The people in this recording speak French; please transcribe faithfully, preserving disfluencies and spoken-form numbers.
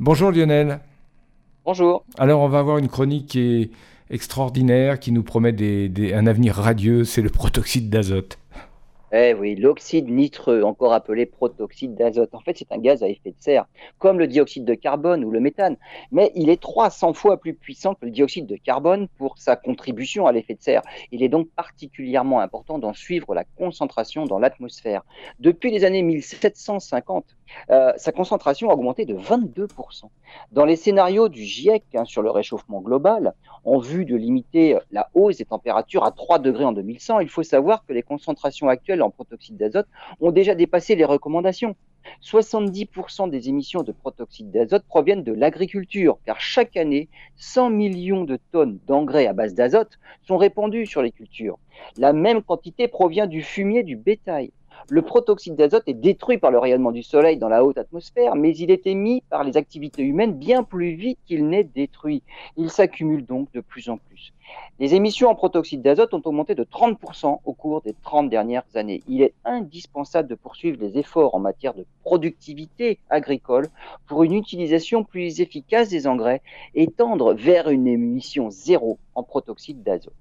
Bonjour Lionel. Bonjour. Alors on va avoir une chronique qui est extraordinaire, qui nous promet des, des, un avenir radieux, c'est le protoxyde d'azote. Eh oui, l'oxyde nitreux, encore appelé protoxyde d'azote. En fait, c'est un gaz à effet de serre, comme le dioxyde de carbone ou le méthane. Mais il est trois cents fois plus puissant que le dioxyde de carbone pour sa contribution à l'effet de serre. Il est donc particulièrement important d'en suivre la concentration dans l'atmosphère. Depuis les années mille sept cent cinquante, euh, sa concentration a augmenté de vingt-deux pour cent. Dans les scénarios du GIEC hein, sur le réchauffement global, en vue de limiter la hausse des températures à trois degrés en deux mille cent, il faut savoir que les concentrations actuelles en protoxyde d'azote ont déjà dépassé les recommandations. soixante-dix pour cent des émissions de protoxyde d'azote proviennent de l'agriculture, car chaque année, cent millions de tonnes d'engrais à base d'azote sont répandues sur les cultures. La même quantité provient du fumier du bétail. Le protoxyde d'azote est détruit par le rayonnement du soleil dans la haute atmosphère, mais il est émis par les activités humaines bien plus vite qu'il n'est détruit. Il s'accumule donc de plus en plus. Les émissions en protoxyde d'azote ont augmenté de trente pour cent au cours des trente dernières années. Il est indispensable de poursuivre les efforts en matière de productivité agricole pour une utilisation plus efficace des engrais et tendre vers une émission zéro en protoxyde d'azote.